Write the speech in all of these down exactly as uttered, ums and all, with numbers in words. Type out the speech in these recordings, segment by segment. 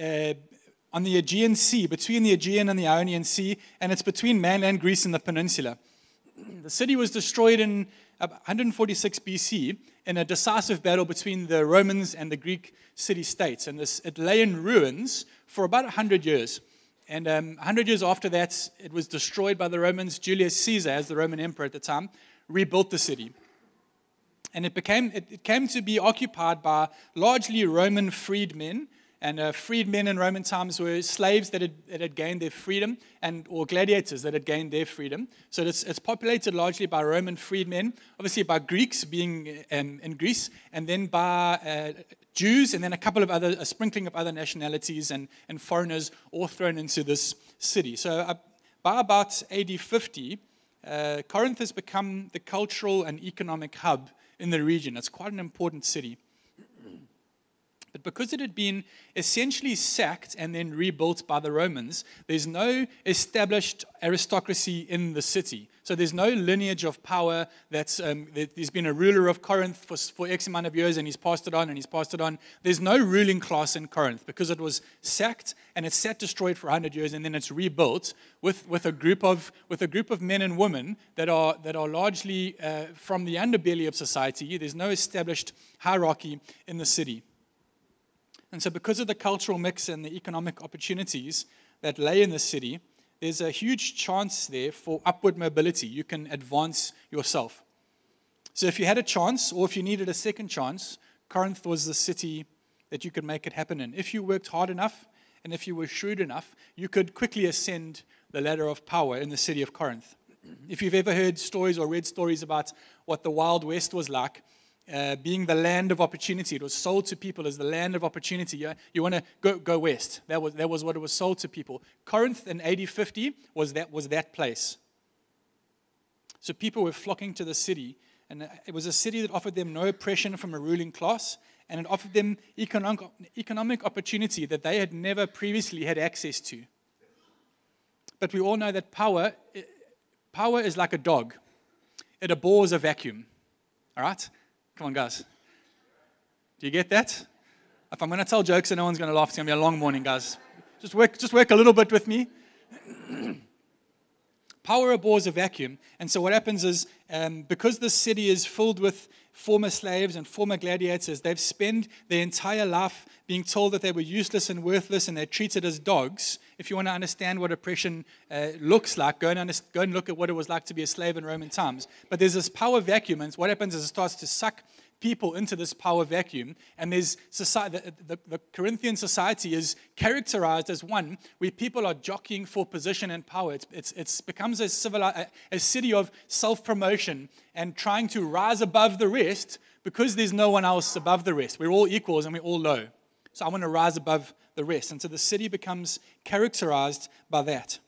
uh, on the Aegean Sea, between the Aegean and the Ionian Sea, and it's between mainland Greece and the peninsula. The city was destroyed in one forty-six B C in a decisive battle between the Romans and the Greek city-states, and this, it lay in ruins for about one hundred years. And um, one hundred years after that, it was destroyed by the Romans. Julius Caesar, as the Roman emperor at the time, rebuilt the city. And it, became, it, it came to be occupied by largely Roman freedmen. And uh, freedmen in Roman times were slaves that had, that had gained their freedom, and or gladiators that had gained their freedom. So it's, it's populated largely by Roman freedmen, obviously by Greeks being um, in Greece, and then by uh, Jews, and then a couple of other, a sprinkling of other nationalities and, and foreigners all thrown into this city. So uh, by about A D fifty, uh, Corinth has become the cultural and economic hub in the region. It's quite an important city. But because it had been essentially sacked and then rebuilt by the Romans, there's no established aristocracy in the city. So there's no lineage of power that's, um, there's been a ruler of Corinth for, for X amount of years, and he's passed it on, and he's passed it on. There's no ruling class in Corinth because it was sacked, and it's sat destroyed for one hundred years, and then it's rebuilt with, with, a, group of, with a group of men and women that are, that are largely uh, from the underbelly of society. There's no established hierarchy in the city. And so because of the cultural mix and the economic opportunities that lay in the city, there's a huge chance there for upward mobility. You can advance yourself. So if you had a chance, or if you needed a second chance, Corinth was the city that you could make it happen in. If you worked hard enough, and if you were shrewd enough, you could quickly ascend the ladder of power in the city of Corinth. If you've ever heard stories or read stories about what the Wild West was like, Uh, being the land of opportunity. It was sold to people as the land of opportunity. You, you want to go, go west. That was, that was what it was sold to people. Corinth in A D fifty was that, was that place. So people were flocking to the city, and it was a city that offered them no oppression from a ruling class, and it offered them economic, economic opportunity that they had never previously had access to. But we all know that power, power is like a dog. It abhors a vacuum. All right? Come on, guys. Do you get that? If I'm going to tell jokes and no one's going to laugh, it's going to be a long morning, guys. Just work, just work a little bit with me. Power abhors a vacuum. And so what happens is, um, because this city is filled with former slaves and former gladiators, they've spent their entire life being told that they were useless and worthless, and they're treated as dogs. If you want to understand what oppression uh, looks like, go and, go and look at what it was like to be a slave in Roman times. But there's this power vacuum, and what happens is it starts to suck people into this power vacuum, and there's society, the, the, the Corinthian society is characterized as one where people are jockeying for position and power. It it's, it's becomes a, civil, a, a city of self-promotion and trying to rise above the rest because there's no one else above the rest. We're all equals and we're all low. So I want to rise above the rest. And so the city becomes characterized by that.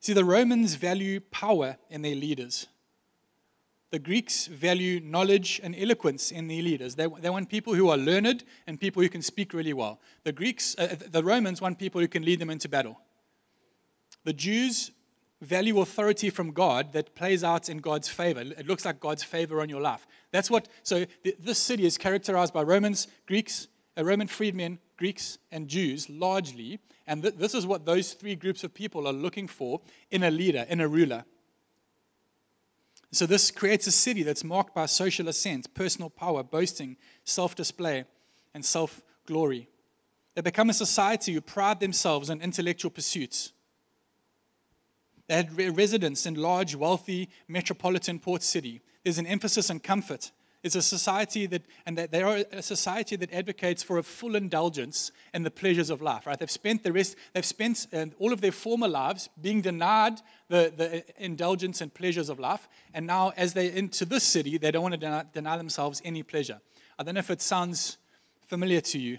See, the Romans value power in their leaders. The Greeks value knowledge and eloquence in their leaders. They, they want people who are learned and people who can speak really well. The Greeks, uh, the Romans want people who can lead them into battle. The Jews value authority from God that plays out in God's favor. It looks like God's favor on your life. That's what, so th this city is characterized by Romans, Greeks, uh, Roman freedmen, Greeks, and Jews largely. And th this is what those three groups of people are looking for in a leader, in a ruler. So this creates a city that's marked by social ascent, personal power, boasting, self-display, and self-glory. They become a society who pride themselves on intellectual pursuits. They had residents in large, wealthy, metropolitan port city. There's an emphasis on comfort. It's a society that, and they are a society that advocates for a full indulgence in the pleasures of life, right? They've spent the rest, they've spent all of their former lives being denied the, the indulgence and pleasures of life. And now as they're into this city, they don't want to deny, deny themselves any pleasure. I don't know if it sounds familiar to you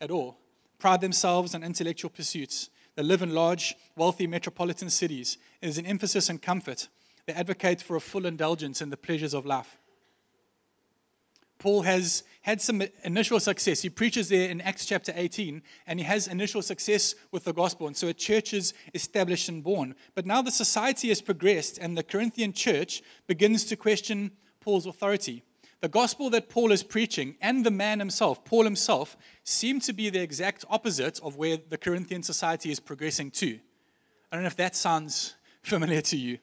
at all. Pride themselves on intellectual pursuits. They live in large, wealthy metropolitan cities. There's an emphasis on comfort. They advocate for a full indulgence in the pleasures of life. Paul has had some initial success. He preaches there in Acts chapter eighteen, and he has initial success with the gospel. And so a church is established and born. But now the society has progressed, and the Corinthian church begins to question Paul's authority. The gospel that Paul is preaching and the man himself, Paul himself, seem to be the exact opposite of where the Corinthian society is progressing to. I don't know if that sounds familiar to you.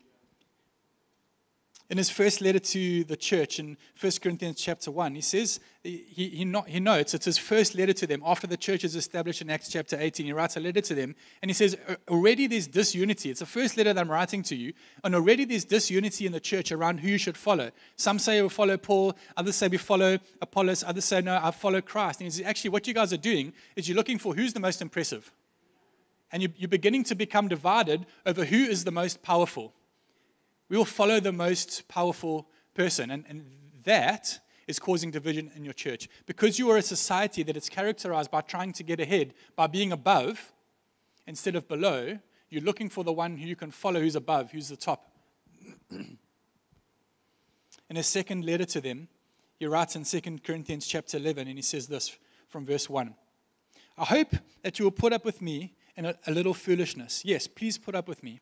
In his first letter to the church in First Corinthians chapter one, he says, he, he, not, he notes, it's his first letter to them after the church is established in Acts chapter eighteen. He writes a letter to them, and he says, already there's disunity. It's the first letter that I'm writing to you, and already there's disunity in the church around who you should follow. Some say we follow Paul, others say we follow Apollos, others say, no, I follow Christ. And he says, actually, what you guys are doing is you're looking for who's the most impressive. And you, you're beginning to become divided over who is the most powerful. We will follow the most powerful person, and, and that is causing division in your church. Because you are a society that is characterized by trying to get ahead, by being above instead of below, you're looking for the one who you can follow who's above, who's the top. In his second letter to them, he writes in Second Corinthians chapter eleven, and he says this from verse one. I hope that you will put up with me in a, a little foolishness. Yes, please put up with me.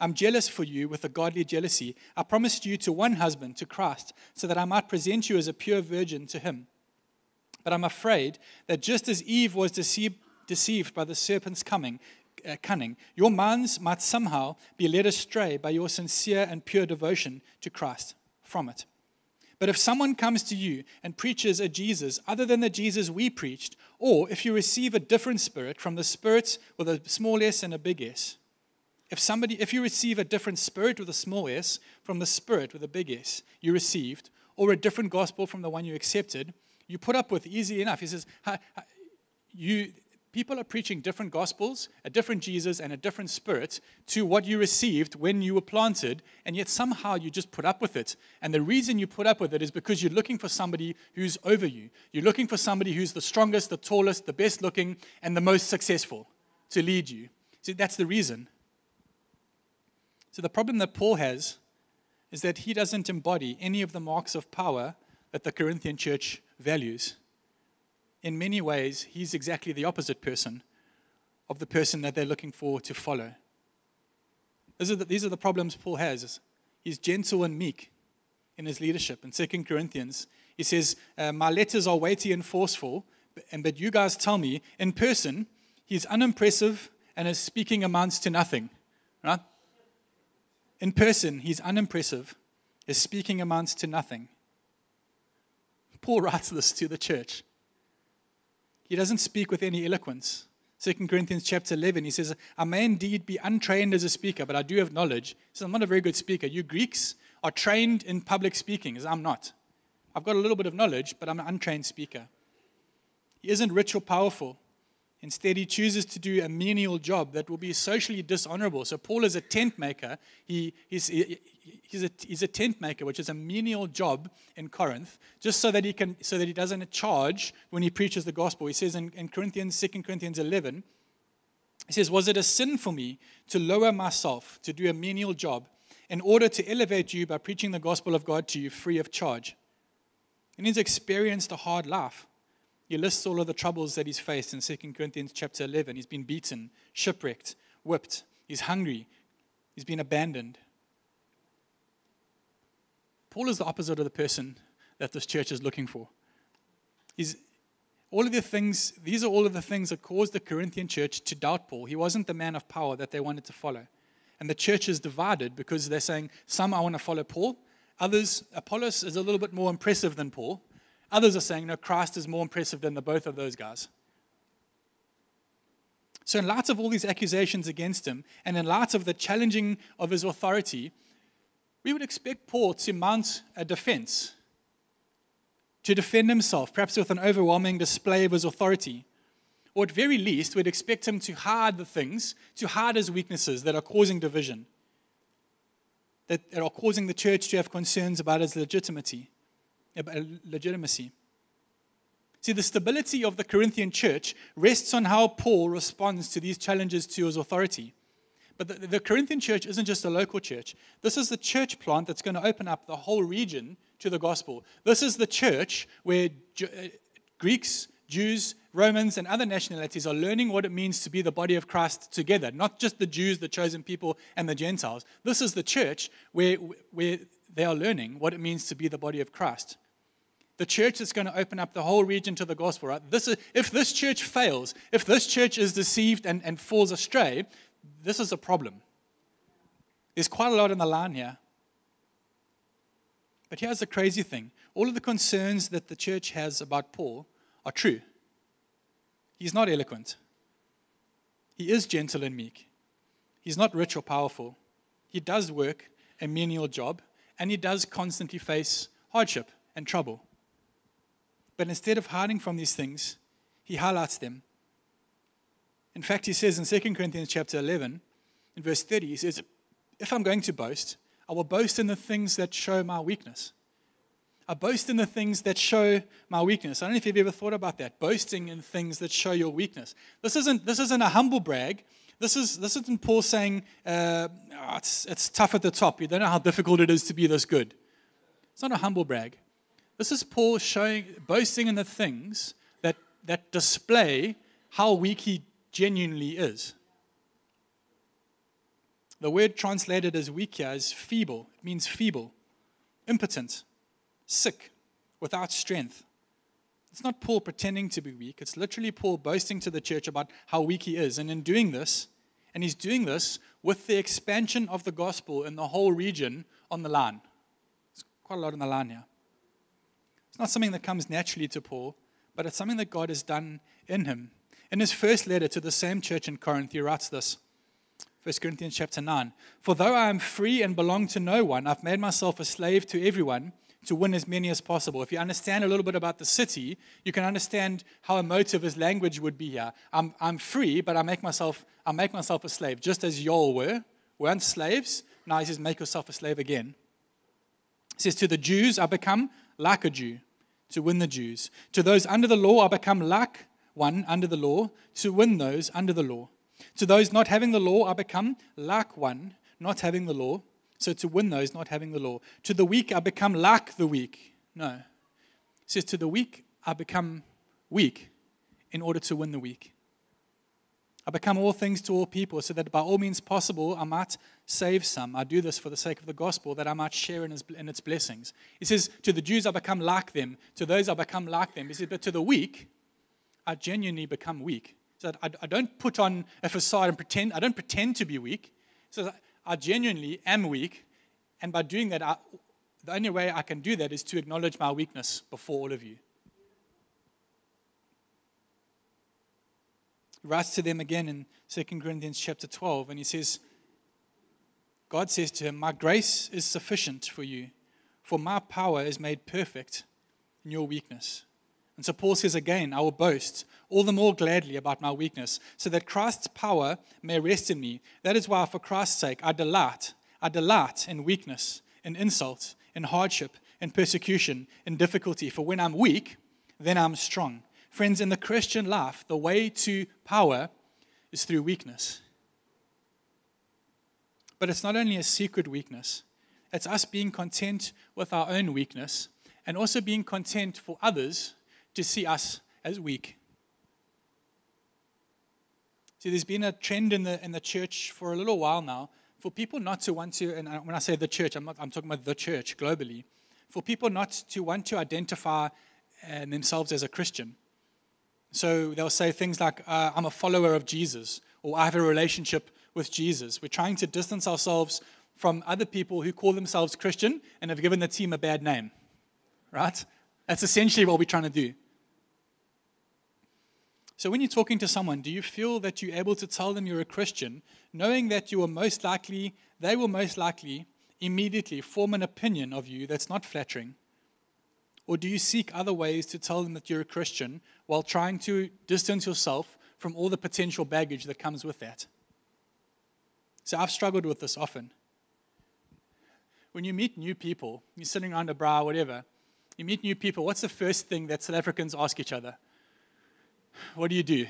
I'm jealous for you with a godly jealousy. I promised you to one husband, to Christ, so that I might present you as a pure virgin to him. But I'm afraid that just as Eve was deceived, deceived by the serpent's cunning, uh, cunning, your minds might somehow be led astray by your sincere and pure devotion to Christ from it. But if someone comes to you and preaches a Jesus other than the Jesus we preached, or if you receive a different spirit from the spirits with a small s and a big S, If somebody, if you receive a different spirit with a small s from the spirit with a big S you received, or a different gospel from the one you accepted, you put up with easy enough. He says, hi, hi, you people are preaching different gospels, a different Jesus, and a different spirit to what you received when you were planted, and yet somehow you just put up with it. And the reason you put up with it is because you're looking for somebody who's over you. You're looking for somebody who's the strongest, the tallest, the best looking, and the most successful to lead you. See, that's the reason. So the problem that Paul has is that he doesn't embody any of the marks of power that the Corinthian church values. In many ways, he's exactly the opposite person of the person that they're looking for to follow. These are the, these are the problems Paul has. He's gentle and meek in his leadership. In Second Corinthians, he says, uh, my letters are weighty and forceful, but, and, but you guys tell me, in person, he's unimpressive and his speaking amounts to nothing. Right? In person, he's unimpressive. His speaking amounts to nothing. Paul writes this to the church. He doesn't speak with any eloquence. Second Corinthians chapter eleven, he says, I may indeed be untrained as a speaker, but I do have knowledge. He says, I'm not a very good speaker. You Greeks are trained in public speaking. He says, I'm not. I've got a little bit of knowledge, but I'm an untrained speaker. He isn't rich or powerful. Instead, he chooses to do a menial job that will be socially dishonorable. So Paul is a tent maker. He, he's, he, he's, a, he's a tent maker, which is a menial job in Corinth, just so that he can, so that he doesn't charge when he preaches the gospel. He says in, in Corinthians, Second Corinthians eleven, he says, was it a sin for me to lower myself to do a menial job in order to elevate you by preaching the gospel of God to you free of charge? And he's experienced a hard life. He lists all of the troubles that he's faced in Second Corinthians chapter eleven. He's been beaten, shipwrecked, whipped. He's hungry. He's been abandoned. Paul is the opposite of the person that this church is looking for. He's, all of the things, these are all of the things that caused the Corinthian church to doubt Paul. He wasn't the man of power that they wanted to follow. And the church is divided because they're saying, some I want to follow Paul. Others, Apollos is a little bit more impressive than Paul. Others are saying, no, Christ is more impressive than the both of those guys. So in light of all these accusations against him, and in light of the challenging of his authority, we would expect Paul to mount a defense, to defend himself, perhaps with an overwhelming display of his authority. Or at very least, we'd expect him to hide the things, to hide his weaknesses that are causing division, that are causing the church to have concerns about his legitimacy. legitimacy. See, the stability of the Corinthian church rests on how Paul responds to these challenges to his authority. But the, the Corinthian church isn't just a local church. This is the church plant that's going to open up the whole region to the gospel. This is the church where Ju- uh, Greeks, Jews, Romans, and other nationalities are learning what it means to be the body of Christ together, not just the Jews, the chosen people, and the Gentiles. This is the church where, where they are learning what it means to be the body of Christ. the church that's going to open up the whole region to the gospel, right? This is, if this church fails, if this church is deceived and, and falls astray, this is a problem. There's quite a lot on the line here. But here's the crazy thing. All of the concerns that the church has about Paul are true. He's not eloquent. He is gentle and meek. He's not rich or powerful. He does work a menial job, and he does constantly face hardship and trouble. But instead of hiding from these things, he highlights them. In fact, he says in Second Corinthians chapter eleven, in verse thirty, he says, if I'm going to boast, I will boast in the things that show my weakness. I boast in the things that show my weakness. I don't know if you've ever thought about that, boasting in things that show your weakness. This isn't, this isn't a humble brag. This, is, this isn't Paul saying, uh, oh, it's, it's tough at the top. You don't know how difficult it is to be this good. It's not a humble brag. This is Paul showing, boasting in the things that, that display how weak he genuinely is. The word translated as weak here is feeble. It means feeble, impotent, sick, without strength. It's not Paul pretending to be weak. It's literally Paul boasting to the church about how weak he is. And in doing this, and he's doing this with the expansion of the gospel in the whole region on the line. There's quite a lot on the line here. It's not something that comes naturally to Paul, but it's something that God has done in him. In his first letter to the same church in Corinth, he writes this. First Corinthians chapter nine. For though I am free and belong to no one, I've made myself a slave to everyone to win as many as possible. If you understand a little bit about the city, you can understand how emotive his language would be here. I'm, I'm free, but I make myself I make myself a slave, just as y'all were. Weren't slaves. Now he says, make yourself a slave again. He says, to the Jews I become like a Jew, to win the Jews. To those under the law I become like one under the law, to win those under the law. To those not having the law, I become like one, not having the law. So to win those not having the law. To the weak, I become like the weak. No. It says, to the weak, I become weak in order to win the weak. I become all things to all people, so that by all means possible, I might save some. I do this for the sake of the gospel, that I might share in, his, in its blessings. It says, to the Jews, I become like them. To those, I become like them. It says, but to the weak, I genuinely become weak. So I, I don't put on a facade and pretend. I don't pretend to be weak. So I genuinely am weak. And by doing that, I, the only way I can do that is to acknowledge my weakness before all of you. He writes to them again in Second Corinthians chapter twelve. And he says, God says to him, my grace is sufficient for you, for my power is made perfect in your weakness. And so Paul says again, I will boast all the more gladly about my weakness, so that Christ's power may rest in me. That is why, for Christ's sake, I delight. I delight in weakness, in insult, in hardship, in persecution, in difficulty. For when I'm weak, then I'm strong. Friends, in the Christian life, the way to power is through weakness. But it's not only a secret weakness. It's us being content with our own weakness and also being content for others to see us as weak. See, there's been a trend in the in the church for a little while now for people not to want to, and when I say the church, I'm not, I'm talking about the church globally, for people not to want to identify uh, themselves as a Christian. So they'll say things like, uh, I'm a follower of Jesus, or I have a relationship with Jesus. We're trying to distance ourselves from other people who call themselves Christian and have given the team a bad name, right? That's essentially what we're trying to do. So when you're talking to someone, do you feel that you're able to tell them you're a Christian, knowing that you will most likely, they will most likely immediately form an opinion of you that's not flattering? Or do you seek other ways to tell them that you're a Christian while trying to distance yourself from all the potential baggage that comes with that? So I've struggled with this often. When you meet new people, you're sitting around a bar or whatever, you meet new people, what's the first thing that South Africans ask each other? What do you do?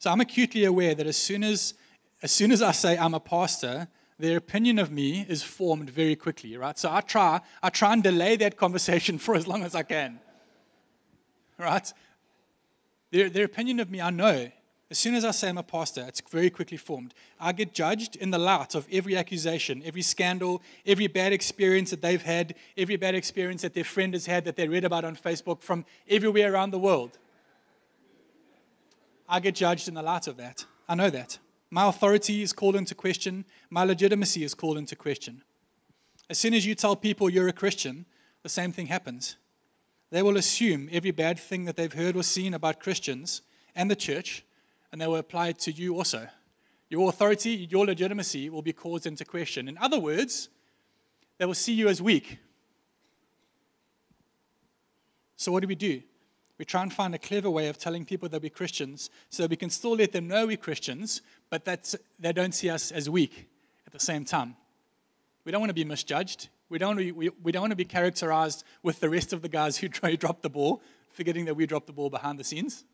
So I'm acutely aware that as soon as, as soon as I say I'm a pastor, their opinion of me is formed very quickly, right? So I try, I try and delay that conversation for as long as I can, right? Their, their opinion of me, I know, As soon as I say I'm a pastor, it's very quickly formed. I get judged in the light of every accusation, every scandal, every bad experience that they've had, every bad experience that their friend has had that they read about on Facebook from everywhere around the world. I get judged in the light of that. I know that. My authority is called into question. My legitimacy is called into question. As soon as you tell people you're a Christian, the same thing happens. They will assume every bad thing that they've heard or seen about Christians and the church, and they will apply it to you also. Your authority, your legitimacy will be called into question. In other words, they will see you as weak. So what do we do? We try and find a clever way of telling people that we're Christians so that we can still let them know we're Christians, but that's, they don't see us as weak at the same time. We don't want to be misjudged. We don't, we, we don't want to be characterized with the rest of the guys who try to drop the ball, forgetting that we dropped the ball behind the scenes.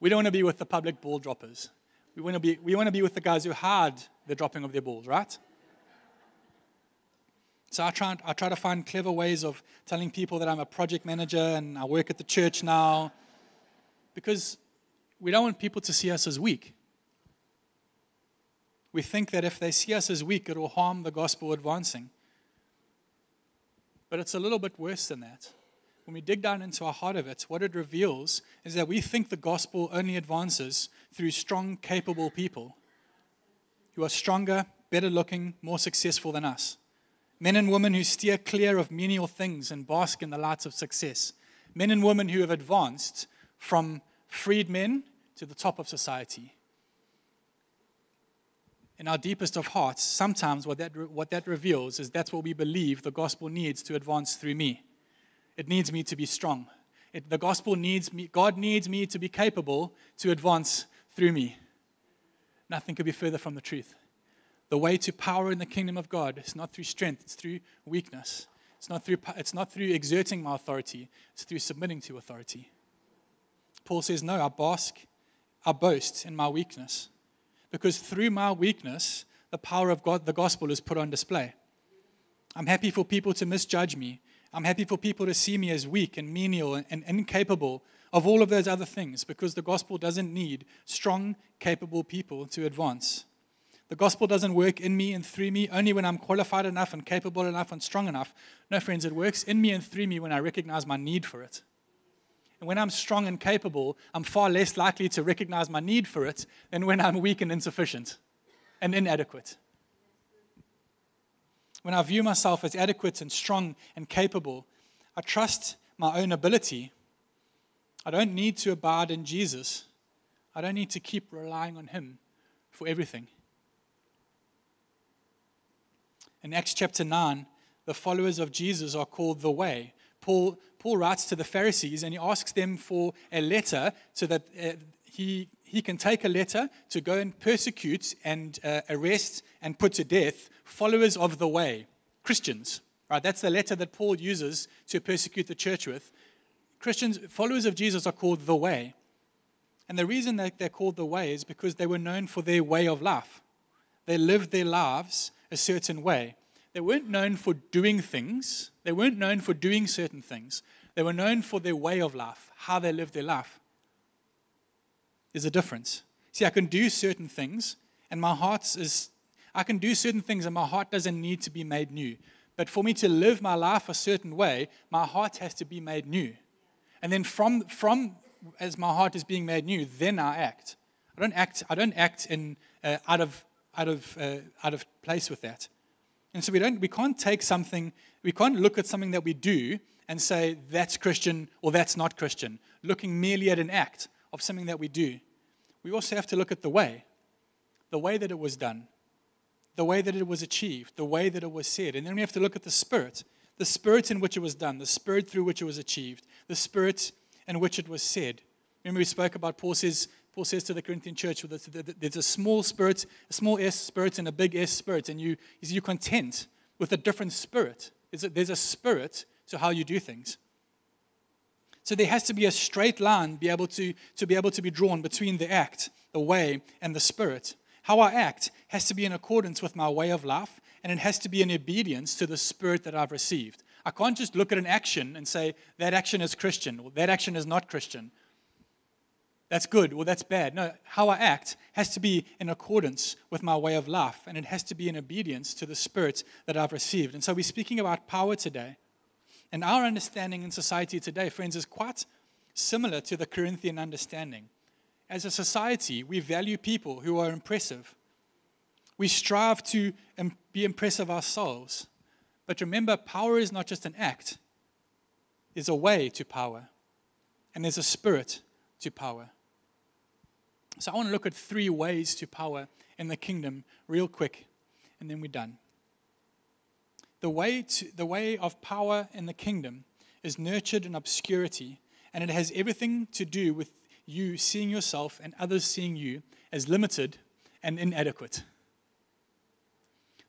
We don't want to be with the public ball droppers. We want to be, we want to be with the guys who hide the dropping of their balls, right? So I try, I try to find clever ways of telling people that I'm a project manager and I work at the church now, because we don't want people to see us as weak. We think that if they see us as weak, it will harm the gospel advancing. But it's a little bit worse than that. When we dig down into our heart of it, what it reveals is that we think the gospel only advances through strong, capable people who are stronger, better looking, more successful than us. Men and women who steer clear of menial things and bask in the lights of success. Men and women who have advanced from freedmen to the top of society. In our deepest of hearts, sometimes what that, what that reveals is that's what we believe the gospel needs to advance through me. It needs me to be strong. It, the gospel needs me, God needs me to be capable to advance through me. Nothing could be further from the truth. The way to power in the kingdom of God is not through strength, it's through weakness. It's not through, it's not through exerting my authority, it's through submitting to authority. Paul says, no, I bask, I boast in my weakness. Because through my weakness, the power of God, the gospel, is put on display. I'm happy for people to misjudge me. I'm happy for people to see me as weak and menial and, and incapable of all of those other things, because the gospel doesn't need strong, capable people to advance. The gospel doesn't work in me and through me only when I'm qualified enough and capable enough and strong enough. No, friends, it works in me and through me when I recognize my need for it. And when I'm strong and capable, I'm far less likely to recognize my need for it than when I'm weak and insufficient and inadequate. When I view myself as adequate and strong and capable, I trust my own ability. I don't need to abide in Jesus. I don't need to keep relying on him for everything. In Acts chapter nine, the followers of Jesus are called the Way. Paul, Paul writes to the Pharisees and he asks them for a letter so that uh, he, he can take a letter to go and persecute and uh, arrest and put to death followers of the Way, Christians. Right? That's the letter that Paul uses to persecute the church with. Christians, followers of Jesus, are called the Way. And the reason that they're called the Way is because they were known for their way of life. They lived their lives a certain way. They weren't known for doing things. They weren't known for doing certain things. They were known for their way of life, how they lived their life. There's a difference. See, I can do certain things, and my heart is, I can do certain things, and my heart doesn't need to be made new. But for me to live my life a certain way, my heart has to be made new. And then from, from as my heart is being made new, then I act. I don't act, I don't act in, uh, out of, out of, uh, out of place with that. And so we don't, we can't take something, we can't look at something that we do and say that's Christian or that's not Christian, looking merely at an act of something that we do. We also have to look at the way, the way that it was done, the way that it was achieved, the way that it was said. And then we have to look at the spirit, the spirit in which it was done, the spirit through which it was achieved, the spirit in which it was said. Remember we spoke about Paul says, Paul says to the Corinthian church, there's a small spirit, a small S spirit and a big S spirit, and you, you're content with a different spirit. There's a, there's a spirit to how you do things. So there has to be a straight line be able to, to be able to be drawn between the act, the way, and the spirit. How I act has to be in accordance with my way of life, and it has to be in obedience to the spirit that I've received. I can't just look at an action and say, that action is Christian, or that action is not Christian. that's good or that's bad. No, how I act has to be in accordance with my way of life, and it has to be in obedience to the Spirit that I've received. And so we're speaking about power today. And our understanding in society today, friends, is quite similar to the Corinthian understanding. As a society, we value people who are impressive. We strive to be impressive ourselves. But remember, power is not just an act. There's a way to power, and there's a spirit to power. So I want to look at three ways to power in the kingdom real quick, and then we're done. The way, to, the way of power in the kingdom is nurtured in obscurity, and it has everything to do with you seeing yourself and others seeing you as limited and inadequate.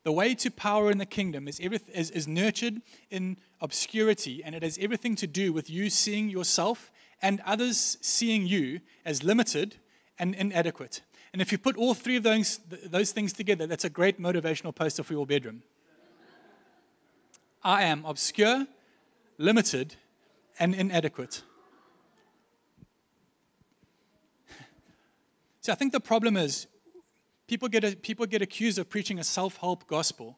The way to power in the kingdom is, everyth- is, is nurtured in obscurity, and it has everything to do with you seeing yourself and others seeing you as limited and inadequate. And if you put all three of those, those things together, that's a great motivational poster for your bedroom. I am obscure, limited, and inadequate. So I think the problem is people get, people get accused of preaching a self-help gospel.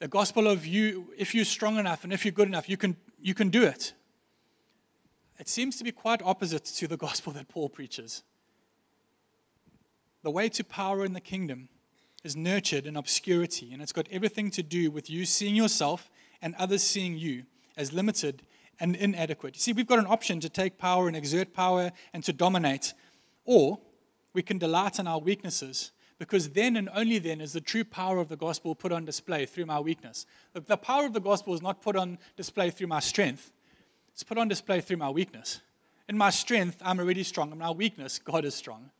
The gospel of you, if you're strong enough and if you're good enough, you can, you can do it. It seems to be quite opposite to the gospel that Paul preaches. The way to power in the kingdom is nurtured in obscurity, and it's got everything to do with you seeing yourself and others seeing you as limited and inadequate. You see, we've got an option to take power and exert power and to dominate, or we can delight in our weaknesses, because then and only then is the true power of the gospel put on display through my weakness. The power of the gospel is not put on display through my strength. It's put on display through my weakness. In my strength, I'm already strong. In my weakness, God is strong.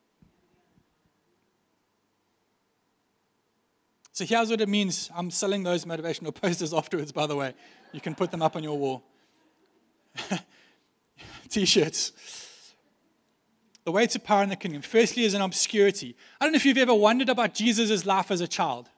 So here's what it means. I'm selling those motivational posters afterwards, by the way. You can put them up on your wall. T-shirts. The way to power in the kingdom, firstly, is in obscurity. I don't know if you've ever wondered about Jesus' life as a child.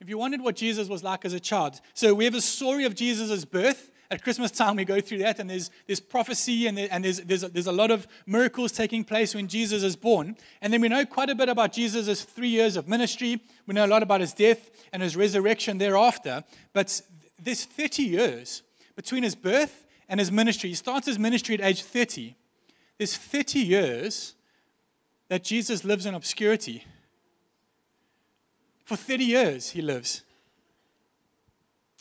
If you wondered what Jesus was like as a child. So we have a story of Jesus' birth. At Christmas time, we go through that, and there's, there's prophecy, and, there, and there's, there's, a, there's a lot of miracles taking place when Jesus is born. And then we know quite a bit about Jesus' three years of ministry. We know a lot about his death and his resurrection thereafter. But there's thirty years between his birth and his ministry. He starts his ministry at age thirty. There's thirty years that Jesus lives in obscurity. For thirty years he lives.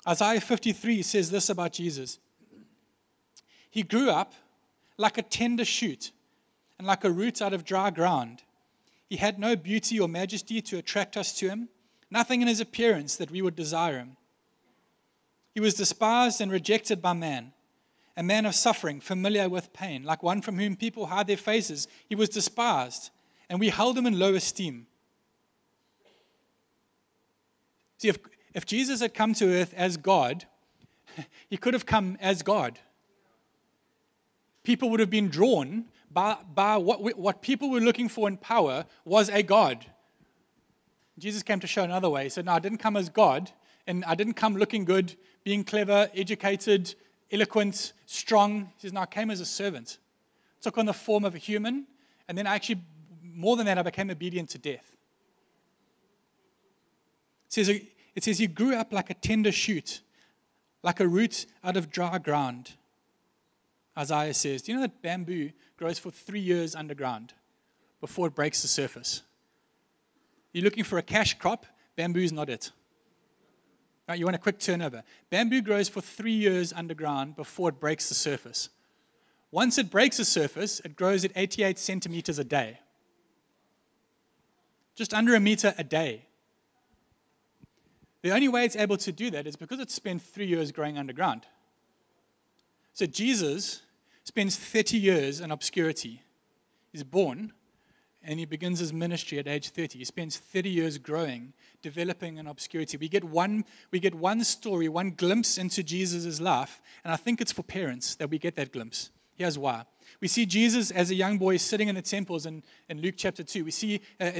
Isaiah fifty-three says this about Jesus. He grew up like a tender shoot and like a root out of dry ground. He had no beauty or majesty to attract us to him, nothing in his appearance that we would desire him. He was despised and rejected by man, a man of suffering, familiar with pain, like one from whom people hide their faces. He was despised, and we held him in low esteem. See, if... If Jesus had come to earth as God, he could have come as God. People would have been drawn by, by what, what people were looking for in power was a God. Jesus came to show another way. He said, no, I didn't come as God, and I didn't come looking good, being clever, educated, eloquent, strong. He says, no, I came as a servant. I took on the form of a human, and then I actually, more than that, I became obedient to death. He says, It says he grew up like a tender shoot, like a root out of dry ground. Isaiah says, do you know that bamboo grows for three years underground before it breaks the surface? You're looking for a cash crop, bamboo's not it. Right, you want a quick turnover. Bamboo grows for three years underground before it breaks the surface. Once it breaks the surface, it grows at eighty-eight centimeters a day. Just under a meter a day. The only way it's able to do that is because it spent three years growing underground. So Jesus spends thirty years in obscurity. He's born, and he begins his ministry at age thirty. He spends thirty years growing, developing in obscurity. We get one, we get one story, one glimpse into Jesus' life, and I think it's for parents that we get that glimpse. Here's why. We see Jesus as a young boy sitting in the temples in, in Luke chapter two. We see... Uh,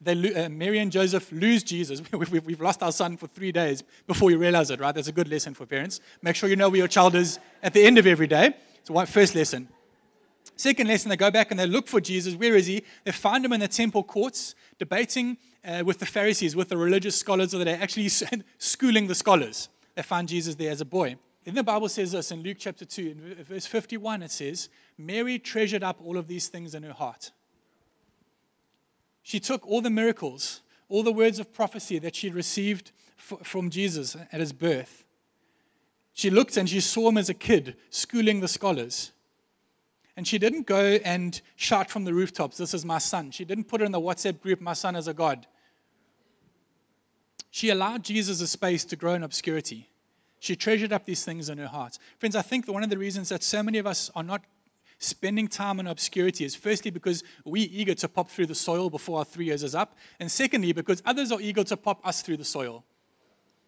They, uh, Mary and Joseph lose Jesus. We've, we've lost our son for three days before you realize it, right? That's a good lesson for parents. Make sure you know where your child is at the end of every day. It's the first lesson. Second lesson, they go back and they look for Jesus. Where is he? They find him in the temple courts, debating uh, with the Pharisees, with the religious scholars, or they're actually schooling the scholars. They find Jesus there as a boy. Then the Bible says this in Luke chapter two, in verse fifty-one, it says, Mary treasured up all of these things in her heart. She took all the miracles, all the words of prophecy that she received f- from Jesus at his birth. She looked and she saw him as a kid, schooling the scholars. And she didn't go and shout from the rooftops, this is my son. She didn't put it in the WhatsApp group, my son is a god. She allowed Jesus a space to grow in obscurity. She treasured up these things in her heart. Friends, I think that one of the reasons that so many of us are not spending time in obscurity is firstly because we're eager to pop through the soil before our three years is up. And secondly, because others are eager to pop us through the soil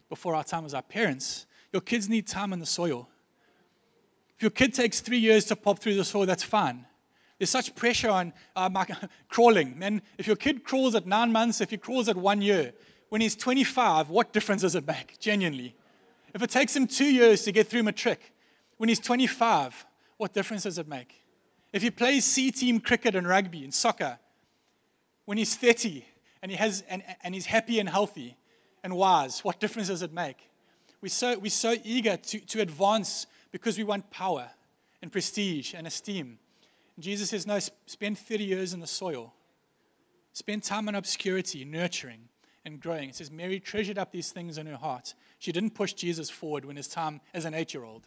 before our time as our parents. Your kids need time in the soil. If your kid takes three years to pop through the soil, that's fine. There's such pressure on uh, crawling. Man, if your kid crawls at nine months, if he crawls at one year, when he's twenty-five, what difference does it make, genuinely? If it takes him two years to get through matric, when he's twenty-five, what difference does it make? If he plays C-team cricket and rugby and soccer, when he's thirty and he has and, and he's happy and healthy and wise, what difference does it make? We're so, we're so eager to, to advance because we want power and prestige and esteem. And Jesus says, no, spend thirty years in the soil. Spend time in obscurity, nurturing and growing. It says Mary treasured up these things in her heart. She didn't push Jesus forward when his time as an eight-year-old.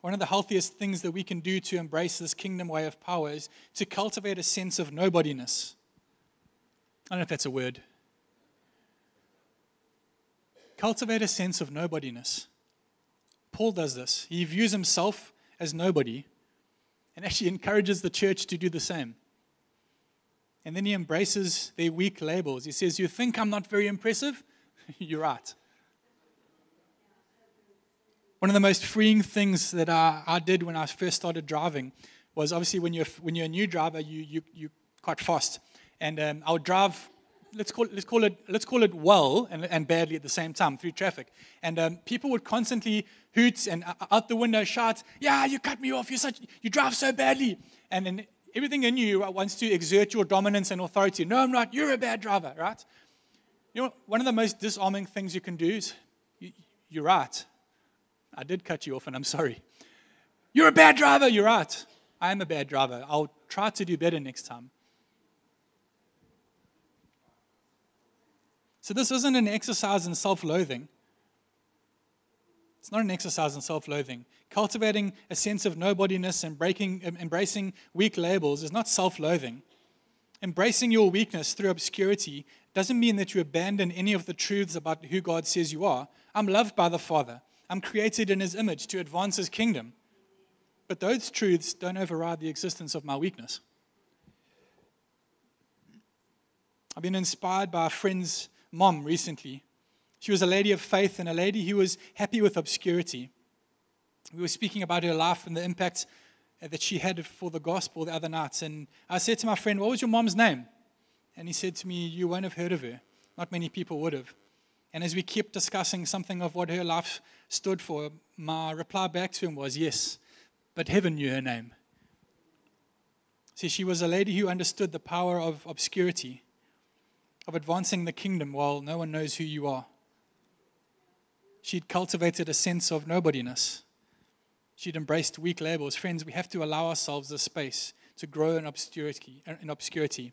One of the healthiest things that we can do to embrace this kingdom way of power is to cultivate a sense of nobodiness. I don't know if that's a word. Cultivate a sense of nobodiness. Paul does this. He views himself as nobody and actually encourages the church to do the same. And then he embraces their weak labels. He says, you think I'm not very impressive? You're right. One of the most freeing things that I, I did when I first started driving was obviously when you're, when you're a new driver, you, you, you're quite fast. And um, I would drive... Let's call, let's call it let's call it well and, and badly at the same time through traffic. And um, people would constantly hoot and uh, out the window shout, yeah, you cut me off, you such you drive so badly. And then everything in you wants to exert your dominance and authority. No, I'm not, you're a bad driver, right? You know, one of the most disarming things you can do is, you, you're right. I did cut you off and I'm sorry. You're a bad driver, you're right. I am a bad driver. I'll try to do better next time. So this isn't an exercise in self-loathing. It's not an exercise in self-loathing. Cultivating a sense of nobodiness and breaking, embracing weak labels is not self-loathing. Embracing your weakness through obscurity doesn't mean that you abandon any of the truths about who God says you are. I'm loved by the Father. I'm created in His image to advance His kingdom. But those truths don't override the existence of my weakness. I've been inspired by a friend's mom recently. She was a lady of faith and a lady who was happy with obscurity. We were speaking about her life and the impact that she had for the gospel the other night. And I said to my friend, what was your mom's name? And he said to me, you won't have heard of her. Not many people would have. And as we kept discussing something of what her life stood for, my reply back to him was, yes, but heaven knew her name. See, she was a lady who understood the power of obscurity, of advancing the kingdom while no one knows who you are. She'd cultivated a sense of nobodiness. She'd embraced weak labels. Friends, we have to allow ourselves the space to grow in obscurity, in obscurity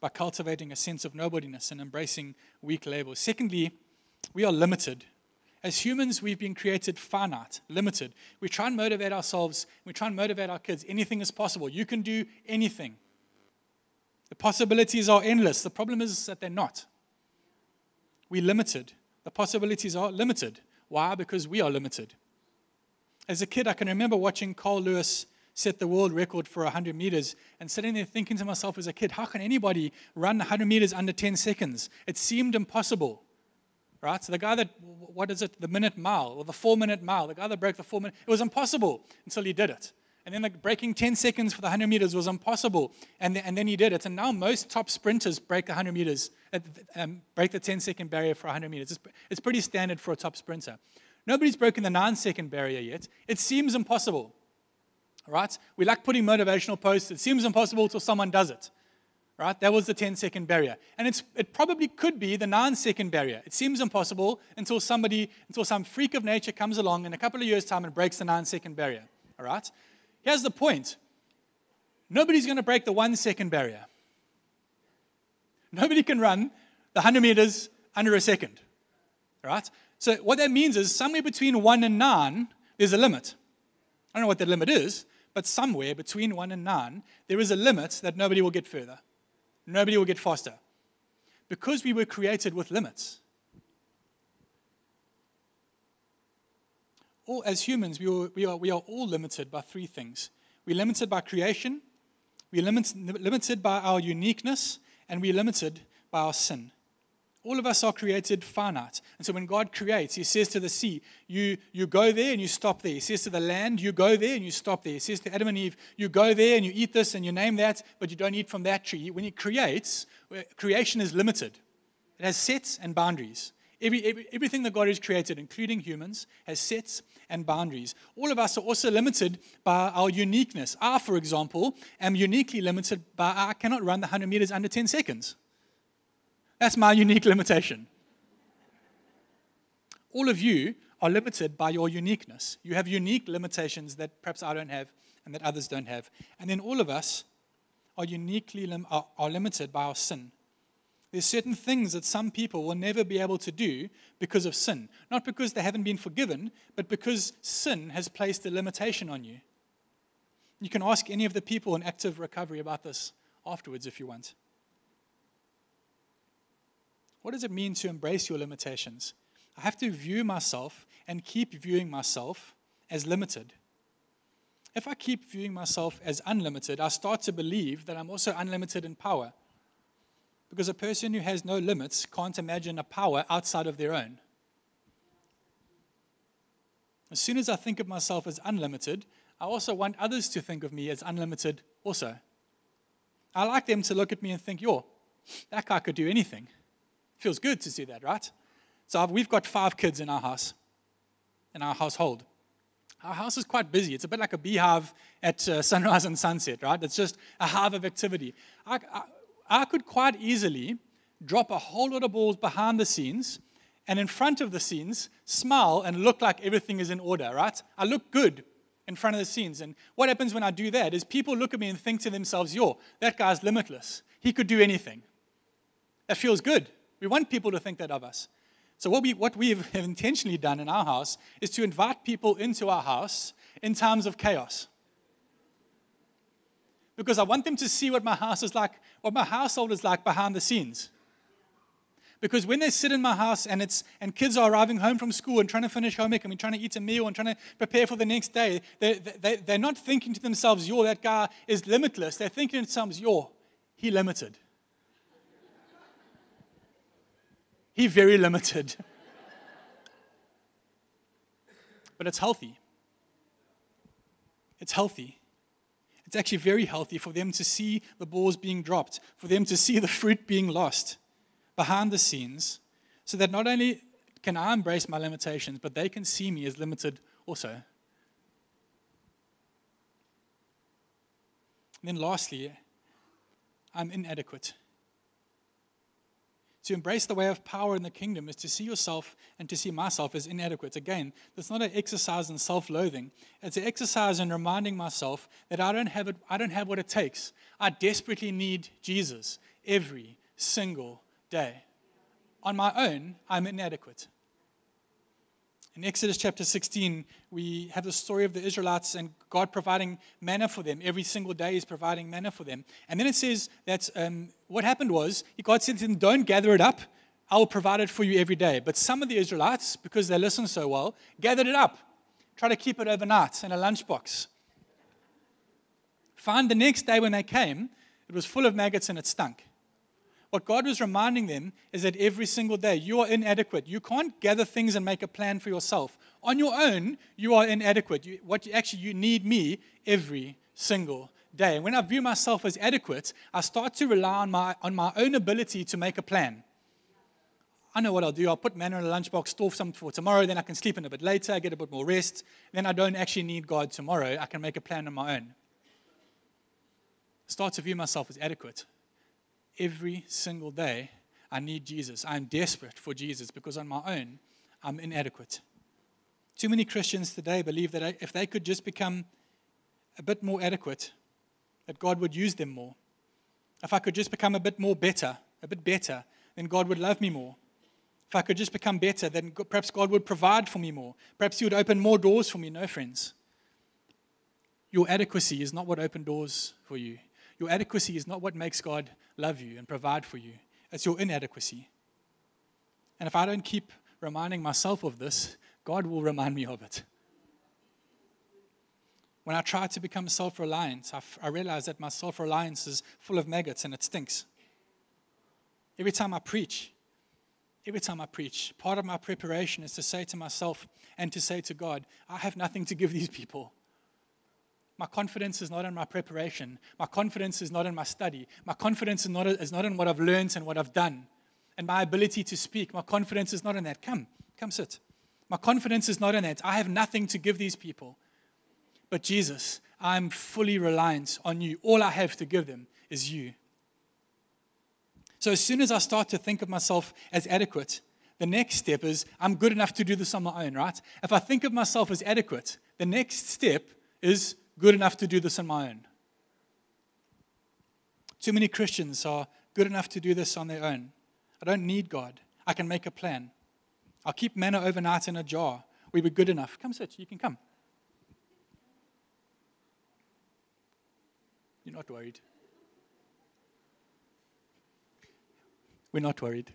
by cultivating a sense of nobodiness and embracing weak labels. Secondly, we are limited. As humans, we've been created finite, limited. We try and motivate ourselves. We try and motivate our kids. Anything is possible. You can do anything. The possibilities are endless. The problem is that they're not. We're limited. The possibilities are limited. Why? Because we are limited. As a kid, I can remember watching Carl Lewis set the world record for one hundred meters and sitting there thinking to myself as a kid, how can anybody run one hundred meters under ten seconds? It seemed impossible, right? So the guy that, what is it, the minute mile or the four-minute mile, the guy that broke the four-minute, it was impossible until he did it. And then the breaking ten seconds for the one hundred meters was impossible. And, th- and then he did it. And now most top sprinters break the one hundred meters, um, break the ten second barrier for one hundred meters. It's, it's pretty standard for a top sprinter. Nobody's broken the nine second barrier yet. It seems impossible. Right? We like putting motivational posts. It seems impossible till someone does it. Right? That was the ten second barrier. And it's, it probably could be the nine second barrier. It seems impossible until somebody, until some freak of nature comes along in a couple of years' time and breaks the nine second barrier. All right? Here's the point. Nobody's going to break the one second barrier. Nobody can run the one hundred meters under a second. All right? So what that means is somewhere between one and nine, there's a limit. I don't know what that limit is, but somewhere between one and nine, there is a limit that nobody will get further. Nobody will get faster. Because we were created with limits. All, as humans, we are, we are, we are all limited by three things. We're limited by creation, we're limit, limited by our uniqueness, and we're limited by our sin. All of us are created finite. And so when God creates, he says to the sea, you, you go there and you stop there. He says to the land, you go there and you stop there. He says to Adam and Eve, you go there and you eat this and you name that, but you don't eat from that tree. When he creates, creation is limited. It has sets and boundaries. Every, every, everything that God has created, including humans, has sets and boundaries. All of us are also limited by our uniqueness. I, for example, am uniquely limited by I cannot run the one hundred meters under ten seconds. That's my unique limitation. All of you are limited by your uniqueness. You have unique limitations that perhaps I don't have and that others don't have. And then all of us are uniquely lim- are, are limited by our sin. There's certain things that some people will never be able to do because of sin. Not because they haven't been forgiven, but because sin has placed a limitation on you. You can ask any of the people in active recovery about this afterwards if you want. What does it mean to embrace your limitations? I have to view myself and keep viewing myself as limited. If I keep viewing myself as unlimited, I start to believe that I'm also unlimited in power. Because a person who has no limits can't imagine a power outside of their own. As soon as I think of myself as unlimited, I also want others to think of me as unlimited also. I like them to look at me and think, yo, that guy could do anything. Feels good to see that, right? So I've, we've got five kids in our house, in our household. Our house is quite busy. It's a bit like a beehive at uh, sunrise and sunset, right? It's just a hive of activity. I, I, I could quite easily drop a whole lot of balls behind the scenes and in front of the scenes, smile and look like everything is in order, right? I look good in front of the scenes. And what happens when I do that is people look at me and think to themselves, yo, that guy's limitless. He could do anything. That feels good. We want people to think that of us. So what we what we have intentionally done in our house is to invite people into our house in times of chaos. Because I want them to see what my house is like, what my household is like behind the scenes. Because when they sit in my house and it's and kids are arriving home from school and trying to finish homework and we're trying to eat a meal and trying to prepare for the next day, they, they, they're not thinking to themselves, yo, that guy is limitless. They're thinking to themselves, yo, he limited. He very limited. But it's healthy. It's healthy. It's actually very healthy for them to see the balls being dropped, for them to see the fruit being lost behind the scenes, so that not only can I embrace my limitations, but they can see me as limited also. And then lastly, I'm inadequate. To embrace the way of power in the kingdom is to see yourself and to see myself as inadequate. Again, that's not an exercise in self-loathing. It's an exercise in reminding myself that I don't have it, I don't have what it takes. I desperately need Jesus every single day. On my own, I'm inadequate. In Exodus chapter sixteen, we have the story of the Israelites and God providing manna for them. Every single day he's providing manna for them. And then it says that um, what happened was, God said to them, don't gather it up. I will provide it for you every day. But some of the Israelites, because they listened so well, gathered it up. Try to keep it overnight in a lunchbox. Find the next day when they came, it was full of maggots and it stunk. What God was reminding them is that every single day, you are inadequate. You can't gather things and make a plan for yourself. On your own, you are inadequate. You, what you, actually, you need me every single day. And when I view myself as adequate, I start to rely on my, on my own ability to make a plan. I know what I'll do. I'll put manna in a lunchbox, store some for tomorrow, then I can sleep in a bit later, get a bit more rest. Then I don't actually need God tomorrow. I can make a plan on my own. Start to view myself as adequate. Every single day, I need Jesus. I'm desperate for Jesus because on my own, I'm inadequate. Too many Christians today believe that if they could just become a bit more adequate, that God would use them more. If I could just become a bit more better, a bit better, then God would love me more. If I could just become better, then perhaps God would provide for me more. Perhaps He would open more doors for me. No, friends. Your adequacy is not what opens doors for you. Your adequacy is not what makes God love you and provide for you. It's your inadequacy. And if I don't keep reminding myself of this, God will remind me of it. When I try to become self-reliant, I, f- I realize that my self-reliance is full of maggots and it stinks. Every time I preach, every time I preach, part of my preparation is to say to myself and to say to God, I have nothing to give these people. My confidence is not in my preparation. My confidence is not in my study. My confidence is not, is not in what I've learned and what I've done. And my ability to speak, my confidence is not in that. Come, come sit. My confidence is not in that. I have nothing to give these people. But Jesus, I'm fully reliant on you. All I have to give them is you. So as soon as I start to think of myself as adequate, the next step is I'm good enough to do this on my own, right? If I think of myself as adequate, the next step is good enough to do this on my own. Too many Christians are good enough to do this on their own. I don't need God. I can make a plan. I'll keep manna overnight in a jar. We were good enough. Come sit. You can come. You're not worried. We're not worried.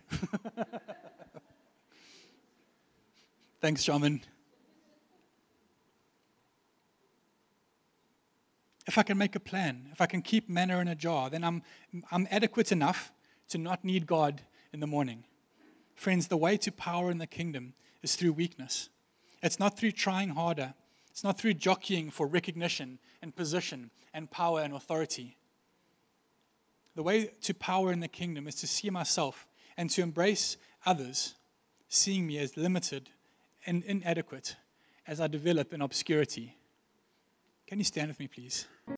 Thanks, Shaman. If I can make a plan, if I can keep manna in a jar, then I'm, I'm adequate enough to not need God in the morning. Friends, the way to power in the kingdom is through weakness. It's not through trying harder. It's not through jockeying for recognition and position and power and authority. The way to power in the kingdom is to see myself and to embrace others, seeing me as limited and inadequate as I develop in obscurity. Can you stand with me, please?